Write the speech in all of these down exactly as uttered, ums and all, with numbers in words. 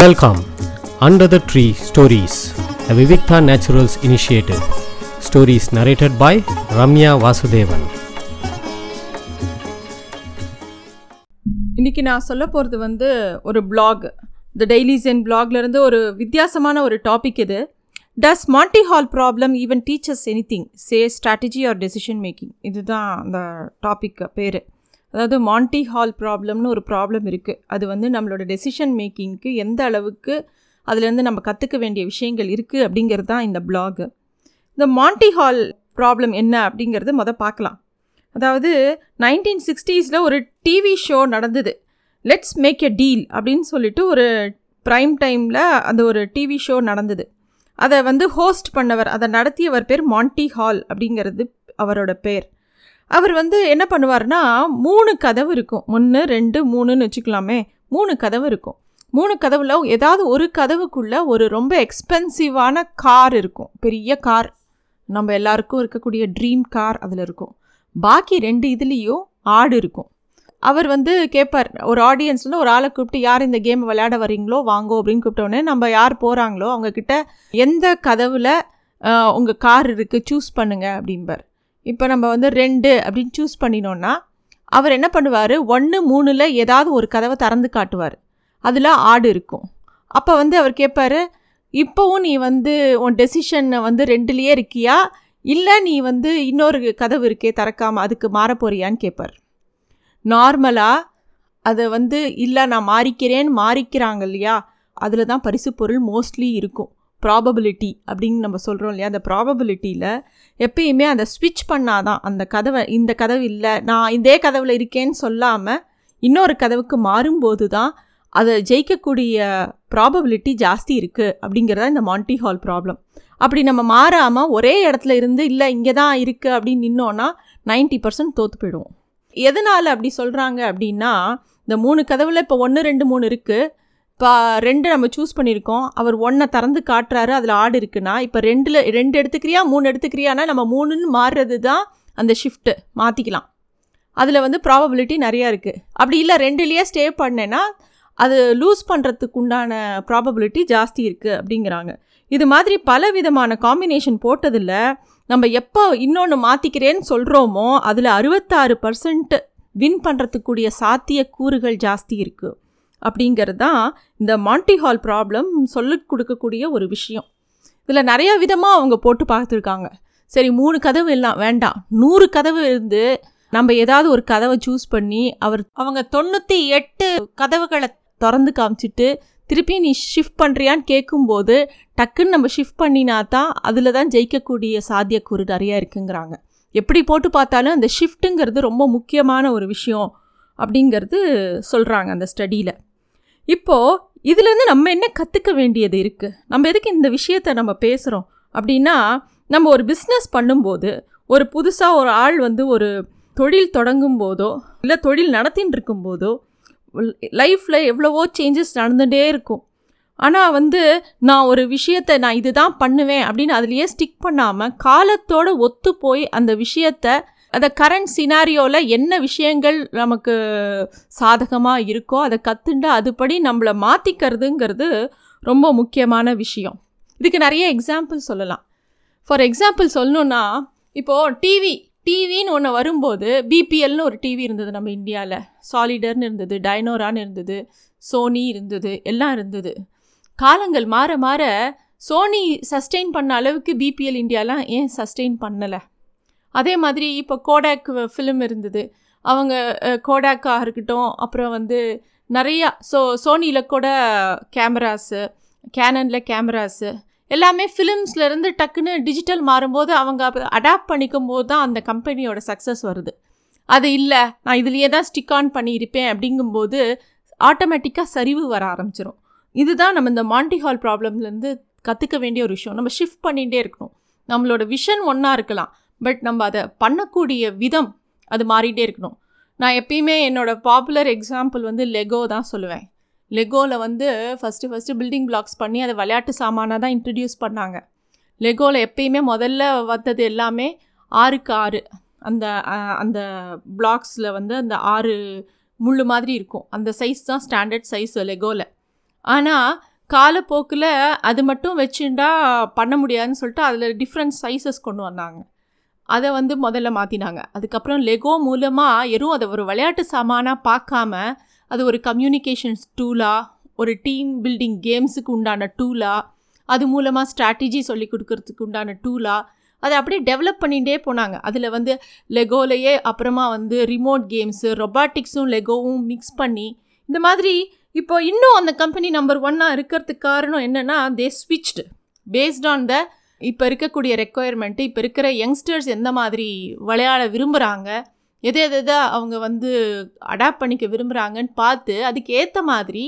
Welcome, Under the Tree Stories, a Viviktha Naturals initiative. Stories narrated by Ramya Vasudevan. இன்னைக்கு நான் சொல்ல போகிறது வந்து ஒரு பிளாக், த டெய்லி ஜென் பிளாக்லேருந்து ஒரு வித்தியாசமான ஒரு டாபிக் இது. Does Monty Hall problem even teachers anything, say strategy or decision making. இதுதான் அந்த டாபிக் பேர். அதாவது மான்டி ஹால் ப்ராப்ளம்னு ஒரு ப்ராப்ளம் இருக்குது. அது வந்து நம்மளோட டெசிஷன் மேக்கிங்க்கு எந்த அளவுக்கு அதுலேருந்து நம்ம கற்றுக்க வேண்டிய விஷயங்கள் இருக்குது அப்படிங்கிறது தான் இந்த பிளாகு. இந்த மான்டி ஹால் ப்ராப்ளம் என்ன அப்படிங்கிறது மொதல் பார்க்கலாம். அதாவது நைன்டீன் சிக்ஸ்டீஸில் ஒரு டிவி ஷோ நடந்தது, லெட்ஸ் மேக் எ டீல் அப்படின்னு சொல்லிட்டு ஒரு ப்ரைம் டைமில் அந்த ஒரு டிவி ஷோ நடந்தது. அதை வந்து ஹோஸ்ட் பண்ணவர், அதை நடத்தியவர் பேர் மான்டி ஹால் அப்படிங்கிறது அவரோட பேர். அவர் வந்து என்ன பண்ணுவார்னா, மூணு கதவு இருக்கும், ஒன்று ரெண்டு மூணுன்னு வச்சுக்கலாமே, மூணு கதவு இருக்கும். மூணு கதவில் ஏதாவது ஒரு கதவுக்குள்ளே ஒரு ரொம்ப எக்ஸ்பென்சிவான கார் இருக்கும், பெரிய கார், நம்ம எல்லாருக்கும் இருக்கக்கூடிய ட்ரீம் கார் அதில் இருக்கும். பாக்கி ரெண்டு இதுலேயும் ஆடு இருக்கும். அவர் வந்து கேட்பார், ஒரு ஆடியன்ஸில் ஒரு ஆளை கூப்பிட்டு, யார் இந்த கேம் விளையாட வரீங்களோ வாங்கோ அப்படின்னு கூப்பிட்டோடனே நம்ம யார் போகிறாங்களோ அவங்கக்கிட்ட எந்த கதவில் உங்கள் கார் இருக்குது சூஸ் பண்ணுங்கள் அப்படிம்பார். இப்போ நம்ம வந்து ரெண்டு அப்படின்னு சூஸ் பண்ணினோன்னா அவர் என்ன பண்ணுவார், ஒன்று மூணில் ஏதாவது ஒரு கதவை திறந்து காட்டுவார், அதில் ஆடு இருக்கும். அப்போ வந்து அவர் கேட்பார், இப்போவும் நீ வந்து உன் டெசிஷனை வந்து ரெண்டுலேயே இருக்கியா, இல்லை நீ வந்து இன்னொரு கதவு இருக்கே திறக்காமல் அதுக்கு மாற போறியான்னு கேட்பார். நார்மலாக அதை வந்து இல்லை நான் மாறிக்கிறேன்னு மாறிக்கிறாங்க இல்லையா, அதில் தான் பரிசு பொருள் மோஸ்ட்லி இருக்கும். ப்ராபபிலிட்டி அப்படின்னு நம்ம சொல்கிறோம் இல்லையா, அந்த ப்ராபபிலிட்டியில் எப்பயுமே அந்த ஸ்விட்ச் பண்ணாதான் அந்த கதவை, இந்த கதவு இல்லை நான் இதே கதவில் இருக்கேன்னு சொல்லாமல் இன்னொரு கதவுக்கு மாறும்போது தான் அதை ஜெயிக்கக்கூடிய ப்ராபபிலிட்டி ஜாஸ்தி இருக்குது அப்படிங்கிறதா இந்த மான்டி ஹால் ப்ராப்ளம். அப்படி நம்ம மாறாமல் ஒரே இடத்துல இருந்து இல்லை இங்கே தான் இருக்குது அப்படின்னு நின்னோன்னா நைன்ட்டி பர்சன்ட் தோற்று போயிடுவோம். எதனால் அப்படி சொல்கிறாங்க அப்படின்னா, இந்த மூணு கதவில் இப்போ ஒன்று ரெண்டு மூணு இருக்குது, இப்போ ரெண்டு நம்ம சூஸ் பண்ணியிருக்கோம், அவர் ஒன்றை திறந்து காட்டுறாரு அதில் ஆடு இருக்குன்னா, இப்போ ரெண்டில் ரெண்டு எடுத்துக்கிறியா மூணு எடுத்துக்கிறியானா நம்ம மூணுன்னு மாறுறது தான் அந்த ஷிஃப்ட்டு, மாற்றிக்கலாம். அதில் வந்து ப்ராபபிலிட்டி நிறையா இருக்குது. அப்படி இல்லை ரெண்டுலேயே ஸ்டே பண்ணேன்னா அது லூஸ் பண்ணுறதுக்கு உண்டான ப்ராபபிலிட்டி ஜாஸ்தி இருக்குது அப்படிங்கிறாங்க. இது மாதிரி பல விதமான காம்பினேஷன் போட்டதில் நம்ம எப்போ இன்னொன்று மாற்றிக்கிறேன்னு சொல்கிறோமோ அதில் அறுபத்தாறு பர்சன்ட் வின் பண்ணுறதுக்குரிய சாத்திய கூறுகள் ஜாஸ்தி இருக்குது அப்படிங்கிறது தான் இந்த மான்டி ஹால் ப்ராப்ளம் சொல்லிக் கொடுக்கக்கூடிய ஒரு விஷயம். இதில் நிறையா விதமாக அவங்க போட்டு பார்த்துருக்காங்க. சரி, மூணு கதவு எல்லாம் வேண்டாம், நூறு கதவு இருந்து நம்ம ஏதாவது ஒரு கதவை சூஸ் பண்ணி அவர் அவங்க தொண்ணூற்றி எட்டு கதவுகளை திறந்து காமிச்சிட்டு திருப்பி நீ ஷிஃப்ட் பண்ணுறியான்னு கேட்கும்போது டக்குன்னு நம்ம ஷிஃப்ட் பண்ணினா தான் அதில் தான் ஜெயிக்கக்கூடிய சாத்தியக்கூறு நிறையா இருக்குங்கிறாங்க. எப்படி போட்டு பார்த்தாலும் அந்த ஷிஃப்ட்டுங்கிறது ரொம்ப முக்கியமான ஒரு விஷயம் அப்படிங்கிறது சொல்கிறாங்க அந்த ஸ்டடியில். இப்போது இதுலேருந்து நம்ம என்ன கற்றுக்க வேண்டியது இருக்குது, நம்ம எதுக்கு இந்த விஷயத்தை நம்ம பேசுகிறோம் அப்படின்னா, நம்ம ஒரு பிஸ்னஸ் பண்ணும்போது ஒரு புதுசாக ஒரு ஆள் வந்து ஒரு தொழில் தொடங்கும் போதோ இல்லை தொழில் நடத்தின்னு இருக்கும்போதோ லைஃப்பில் எவ்வளவோ சேஞ்சஸ் நடந்துகிட்டே இருக்கும். ஆனால் வந்து நான் ஒரு விஷயத்தை நான் இது தான் பண்ணுவேன் அப்படின்னு அதுலேயே ஸ்டிக் பண்ணாமல் காலத்தோடு ஒத்து போய் அந்த விஷயத்தை, அந்த கரண்ட் சினாரியோவில் என்ன விஷயங்கள் நமக்கு சாதகமாக இருக்கோ அதை கற்றுண்டு அதுபடி நம்மளை மாற்றிக்கிறதுங்கிறது ரொம்ப முக்கியமான விஷயம். இதுக்கு நிறைய எக்ஸாம்பிள் சொல்லலாம். ஃபார் எக்ஸாம்பிள் சொல்லணுன்னா, இப்போது டிவி டிவின்னு ஒன்று வரும்போது, பிபிஎல்னு ஒரு டிவி இருந்தது நம்ம இந்தியாவில், சாலிடர்னு இருந்தது, டைனோரான்னு இருந்தது, சோனி இருந்தது, எல்லாம் இருந்தது. காலங்கள் மாற மாற சோனி சஸ்டெயின் பண்ண அளவுக்கு பிபிஎல் இந்தியாலாம் ஏன் சஸ்டெயின் பண்ணலை? அதே மாதிரி இப்போ கோடாக் ஃபிலிம் இருந்தது, அவங்க கோடாக்காக இருக்கட்டும், அப்புறம் வந்து நிறையா ஸோ சோனியில் கூட கேமராஸு, கேனனில் கேமராஸு, எல்லாமே ஃபிலிம்ஸ்லேருந்து டக்குன்னு டிஜிட்டல் மாறும்போது அவங்க அடாப்ட் பண்ணிக்கும் போது தான் அந்த கம்பெனியோட சக்ஸஸ் வருது. அது இல்லை நான் இதுலேயே தான் ஸ்டிக் ஆன் பண்ணியிருப்பேன் அப்படிங்கும்போது ஆட்டோமேட்டிக்காக சரிவு வர ஆரம்பிச்சிடும். இதுதான் நம்ம இந்த மான்டி ஹால் ப்ராப்ளம்லேருந்து கற்றுக்க வேண்டிய ஒரு விஷயம். நம்ம ஷிஃப்ட் பண்ணிகிட்டே இருக்கணும். நம்மளோட விஷன் ஒன்றா இருக்கலாம், பட் நம்ம அதை பண்ணக்கூடிய விதம் அது மாறிகிட்டே இருக்கணும். நான் எப்பயுமே என்னோடய பாப்புலர் எக்ஸாம்பிள் வந்து லெகோ தான் சொல்லுவேன். லெகோவில் வந்து ஃபஸ்ட்டு ஃபஸ்ட்டு பில்டிங் பிளாக்ஸ் பண்ணி அதை விளையாட்டு சாமானாக தான் இன்ட்ரடியூஸ் பண்ணாங்க. லெகோவில் எப்பயுமே முதல்ல வந்தது எல்லாமே ஆறுக்கு ஆறு, அந்த அந்த பிளாக்ஸில் வந்து அந்த ஆறு முள் மாதிரி இருக்கும், அந்த சைஸ் தான் ஸ்டாண்டர்ட் சைஸ் லெகோவில். ஆனால் காலப்போக்கில் அது மட்டும் வச்சுட்டா பண்ண முடியாதுன்னு சொல்லிட்டு அதில் டிஃப்ரெண்ட் சைஸஸ் கொண்டு வந்தாங்க. அதை வந்து முதல்ல மாற்றினாங்க. அதுக்கப்புறம் லெகோ மூலமாக எறும் அதை ஒரு விளையாட்டு சாமானாக பார்க்காம அது ஒரு கம்யூனிகேஷன்ஸ் டூலாக, ஒரு டீம் பில்டிங் கேம்ஸுக்கு உண்டான டூலாக, அது மூலமாக ஸ்ட்ராட்டஜி சொல்லி கொடுக்கறதுக்கு உண்டான டூலாக அதை அப்படியே டெவலப் பண்ணிகிட்டே போனாங்க. அதில் வந்து லெகோலையே அப்புறமா வந்து ரிமோட் கேம்ஸு, ரொபாட்டிக்ஸும் லெகோவும் மிக்ஸ் பண்ணி இந்த மாதிரி இப்போ இன்னும் அந்த கம்பெனி நம்பர் ஒன்னாக இருக்கிறதுக்கு காரணம் என்னென்னா, they switched based on the இப்போ இருக்கக்கூடிய ரெக்குயர்மெண்ட்டு, இப்போ இருக்கிற யங்ஸ்டர்ஸ் எந்த மாதிரி விளையாட விரும்புகிறாங்க, எதை எதை அவங்க வந்து அடாப்ட் பண்ணிக்க விரும்புகிறாங்கன்னு பார்த்து அதுக்கு ஏற்ற மாதிரி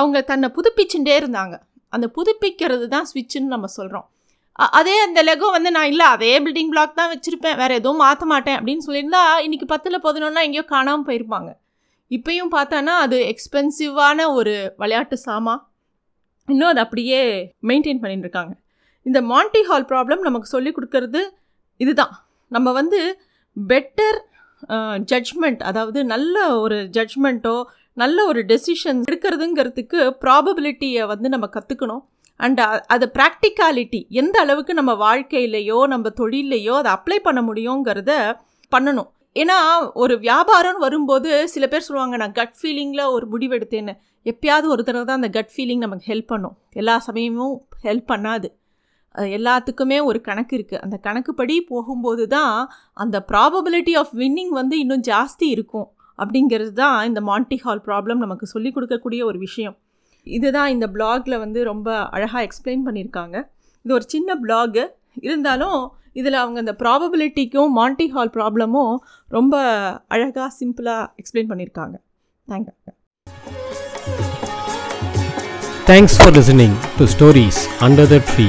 அவங்க தன்னை புதுப்பிச்சுட்டே இருந்தாங்க. அந்த புதுப்பிக்கிறது தான் ஸ்விட்சுன்னு நம்ம சொல்கிறோம். அதே அந்த லெகோ வந்து நான் இல்லை அதே பில்டிங் பிளாக் தான் வச்சுருப்பேன், வேறு எதுவும் மாற்ற மாட்டேன் அப்படின்னு சொல்லியிருந்தா இன்றைக்கி பத்தில் பதினொன்னா எங்கேயோ காணாமல் போயிருப்பாங்க. இப்போயும் பார்த்தோன்னா அது எக்ஸ்பென்சிவான ஒரு விளையாட்டு சாமான், இன்னும் அது அப்படியே மெயின்டைன் பண்ணிட்டு இருக்காங்க. இந்த மான்டி ஹால் ப்ராப்ளம் நமக்கு சொல்லிக் கொடுக்கறது இதுதான். நம்ம வந்து பெட்டர் ஜட்ஜ்மெண்ட், அதாவது நல்ல ஒரு ஜட்ஜ்மெண்ட்டோ நல்ல ஒரு டெசிஷன் எடுக்கிறதுங்கிறதுக்கு ப்ராபபிலிட்டியை வந்து நம்ம கற்றுக்கணும். அண்ட் அதை ப்ராக்டிகாலிட்டி எந்த அளவுக்கு நம்ம வாழ்க்கையிலையோ நம்ம தொழிலையோ அதை அப்ளை பண்ண முடியுங்கிறத பண்ணணும். ஏன்னா ஒரு வியாபாரம்னு வரும்போது சில பேர் சொல்லுவாங்க நான் கட் ஃபீலிங்கில் ஒரு முடிவெடுத்தேன்னு. எப்பயாவது ஒரு தடவை தான் அந்த கட் ஃபீலிங் நமக்கு ஹெல்ப் பண்ணும், எல்லா சமயமும் ஹெல்ப் பண்ணாது. எல்லாத்துக்குமே ஒரு கணக்கு இருக்குது. அந்த கணக்குப்படி போகும்போது தான் அந்த ப்ராபபிலிட்டி ஆஃப் வின்னிங் வந்து இன்னும் ஜாஸ்தி இருக்கும். அப்படிங்கிறது தான் இந்த மான்டி ஹால் ப்ராப்ளம் நமக்கு சொல்லிக் கொடுக்கக்கூடிய ஒரு விஷயம். இதுதான் இந்த பிளாகில் வந்து ரொம்ப அழகாக எக்ஸ்பிளைன் பண்ணியிருக்காங்க. இது ஒரு சின்ன பிளாகு இருந்தாலும் இதில் அவங்க அந்த ப்ராபபிலிட்டிக்கும் மான்டி ஹால் ப்ராப்ளமும் ரொம்ப அழகாக சிம்பிளாக எக்ஸ்பிளைன் பண்ணியிருக்காங்க. Thank you. Thanks for listening to stories under the tree,